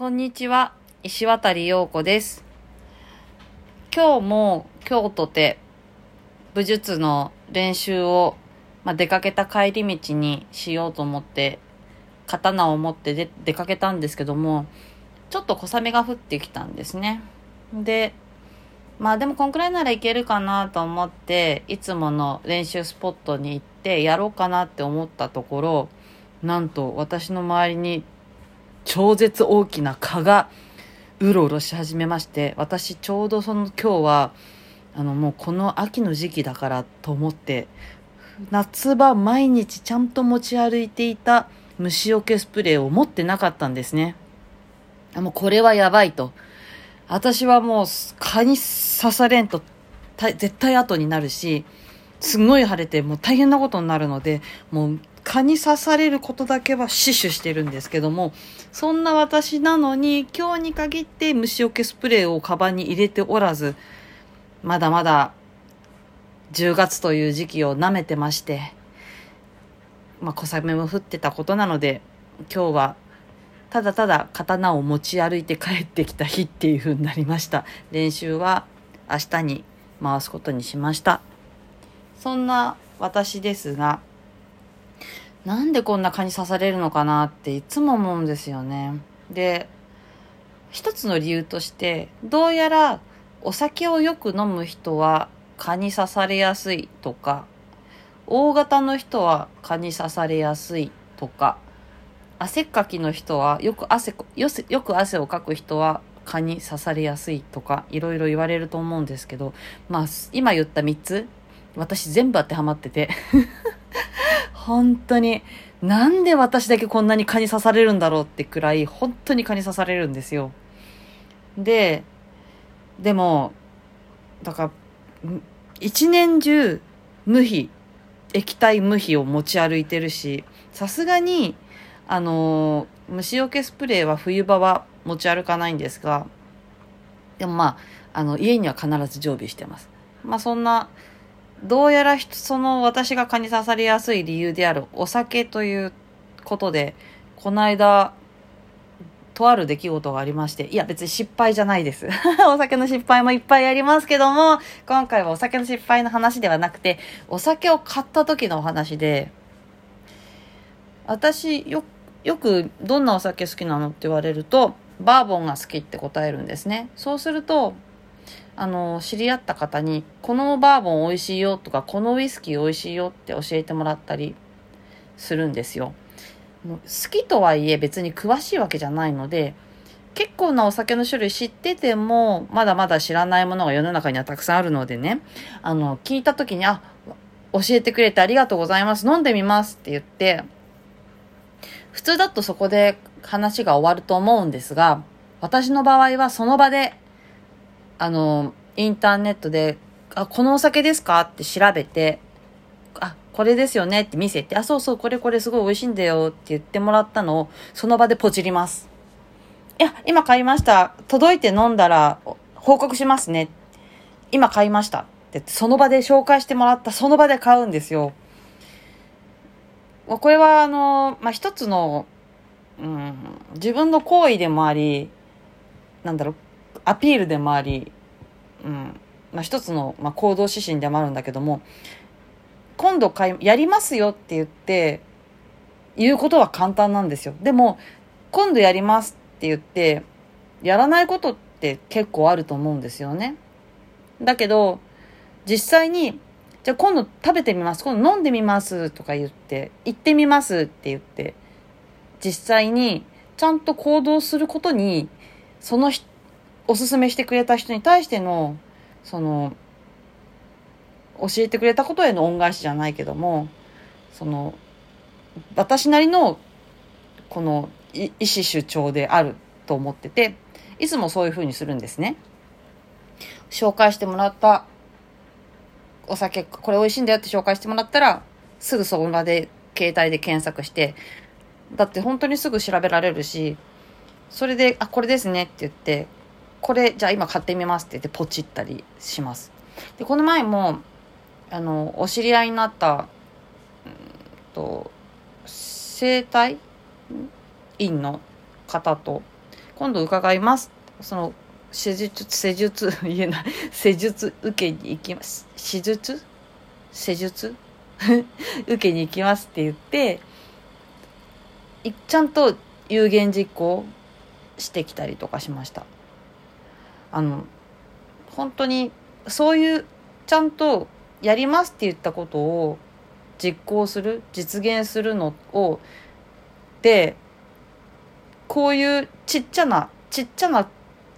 こんにちは、石渡陽子です。今日も今日とて武術の練習を、出かけた帰り道にしようと思って刀を持って出かけたんですけども、ちょっと小雨が降ってきたんですね。で、でもこんくらいならいけるかなと思っていつもの練習スポットに行ってやろうかなって思ったところ、なんと私の周りに超絶大きな蚊がうろうろし始めまして、私ちょうど今日はもうこの秋の時期だからと思って、夏場毎日ちゃんと持ち歩いていた虫除けスプレーを持ってなかったんですね。もうこれはやばいと、私はもう蚊に刺されんと絶対後になるし、すごい腫れてもう大変なことになるので、もう蚊に刺されることだけは死守してるんですけども、そんな私なのに今日に限って虫除けスプレーをカバンに入れておらず、まだまだ10月という時期を舐めてまして、小雨も降ってたことなので、今日はただただ刀を持ち歩いて帰ってきた日っていう風になりました。練習は明日に回すことにしました。そんな私ですが、なんでこんな蚊に刺されるのかなっていつも思うんですよね。で、一つの理由として、どうやらお酒をよく飲む人は蚊に刺されやすいとか、大型の人は蚊に刺されやすいとか、汗っかきの人はよく汗をかく人は蚊に刺されやすいとか、いろいろ言われると思うんですけど、今言った3つ、私全部当てはまってて。本当になんで私だけこんなに蚊に刺されるんだろうってくらい本当に蚊に刺されるんですよ。でもだから一年中液体無比を持ち歩いてるし、さすがに虫除けスプレーは冬場は持ち歩かないんですが、でも家には必ず常備してます。そんなどうやら私が蚊に刺されやすい理由であるお酒ということで、この間とある出来事がありまして、いや別に失敗じゃないですお酒の失敗もいっぱいありますけども、今回はお酒の失敗の話ではなくて、お酒を買った時のお話で、私よくどんなお酒好きなのって言われると、バーボンが好きって答えるんですね。そうすると知り合った方に、このバーボン美味しいよとか、このウイスキー美味しいよって教えてもらったりするんですよ。好きとはいえ別に詳しいわけじゃないので、結構なお酒の種類知ってても、まだまだ知らないものが世の中にはたくさんあるのでね、聞いた時に、教えてくれてありがとうございます、飲んでみますって言って、普通だとそこで話が終わると思うんですが、私の場合はその場で、インターネットで、このお酒ですかって調べて、これですよねって見せて、そうそう、これすごい美味しいんだよって言ってもらったのを、その場でポチります。いや、今買いました。届いて飲んだら報告しますね。今買いました。って、その場で紹介してもらった、その場で買うんですよ。これは一つの、自分の行為でもあり、アピールでもあり、一つの、行動指針でもあるんだけども、今度やりますよって言って言うことは簡単なんですよ。でも今度やりますって言ってやらないことって結構あると思うんですよね。だけど実際に、じゃあ今度食べてみます、今度飲んでみますとか言って行ってみますって言って実際にちゃんと行動することに、その人おすすめしてくれた人に対しての教えてくれたことへの恩返しじゃないけども、私なりのこの意思主張であると思ってて、いつもそういうふうにするんですね。紹介してもらったお酒、これ美味しいんだよって紹介してもらったら、すぐその場で携帯で検索して、だって本当にすぐ調べられるし、それでこれですねって言って、これじゃあ今買ってみますって言ってポチったりします。でこの前もお知り合いになった整体院の方と今度伺います、その施術言えない、施術受けに行きます、施術受けに行きますって言って、ちゃんと有言実行してきたりとかしました。本当にそういうちゃんとやりますって言ったことを実行する、実現するのをで、こういうちっちゃな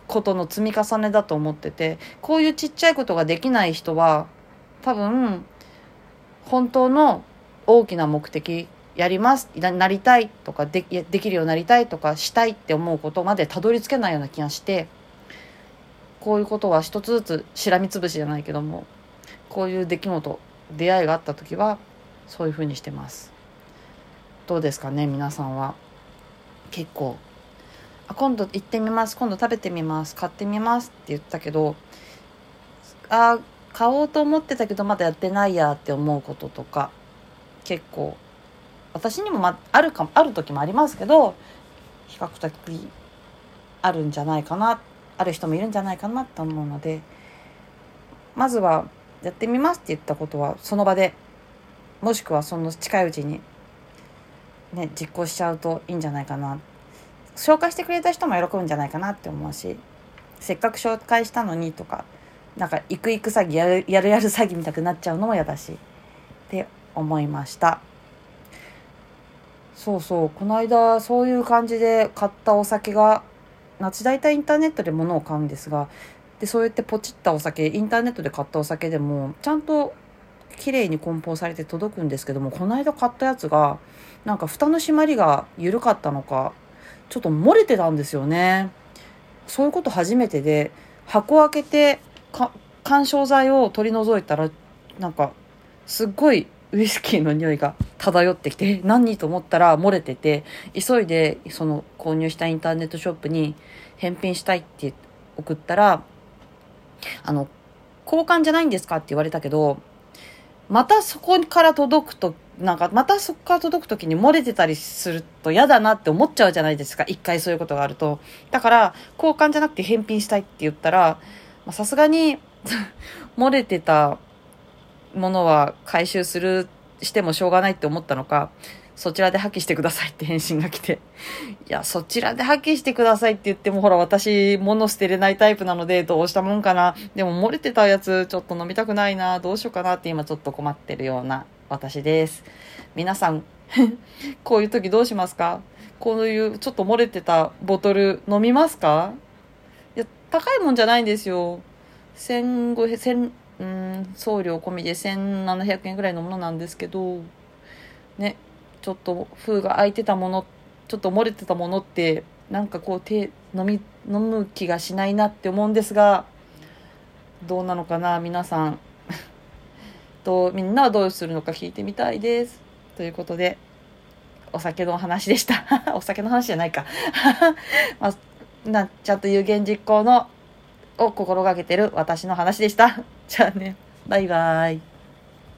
ことの積み重ねだと思ってて、こういうちっちゃいことができない人は多分本当の大きな目的、やります、なりたいとか、できるようになりたいとかしたいって思うことまでたどり着けないような気がして、こういうことは一つずつしらみつぶしじゃないけども、こういう出来事、出会いがあった時はそういうふうにしてます。どうですかね、皆さんは。結構今度行ってみます、今度食べてみます、買ってみますって言ったけど、買おうと思ってたけどまだやってないやって思うこととか、結構私にも、ある時もありますけど、比較的あるんじゃないかな、ある人もいるんじゃないかなと思うので、まずはやってみますって言ったことはその場で、もしくはその近いうちに、ね、実行しちゃうといいんじゃないかな。紹介してくれた人も喜ぶんじゃないかなって思うし、せっかく紹介したのにとか、なんか行く行く詐欺、やる詐欺みたくなっちゃうのも嫌だしって思いました。そうそう、この間そういう感じで買ったお酒が、夏大体インターネットで物を買うんですが、でそうやってポチったお酒、インターネットで買ったお酒でもちゃんと綺麗に梱包されて届くんですけども、この間買ったやつがなんか蓋の締まりが緩かったのかちょっと漏れてたんですよね。そういうこと初めてで、箱を開けて緩衝材を取り除いたら、なんかすっごいウイスキーの匂いが漂ってきて、何と思ったら漏れてて、急いでその購入したインターネットショップに返品したいって送ったら、交換じゃないんですかって言われたけど、またそこから届くと、なんかまたそこから届くときに漏れてたりすると嫌だなって思っちゃうじゃないですか、一回そういうことがあると。だから交換じゃなくて返品したいって言ったら、さすがに漏れてたものは回収してもしょうがないって思ったのか、そちらで破棄してくださいって返信が来て、いやそちらで破棄してくださいって言っても、ほら私物捨てれないタイプなのでどうしたもんかな、でも漏れてたやつちょっと飲みたくないな、どうしようかなって今ちょっと困ってるような私です。皆さんこういう時どうしますか？こういうちょっと漏れてたボトル飲みますか？いや高いもんじゃないんですよ、送料込みで1700円ぐらいのものなんですけどね。ちょっと封が開いてたもの、ちょっと漏れてたものって、なんかこう飲む気がしないなって思うんですが、どうなのかな皆さんみんなはどうするのか聞いてみたいです。ということでお酒の話でしたお酒の話じゃないか、まあ、ちゃんと有言実行を心がけてる私の話でしたじゃあね、バイバイ。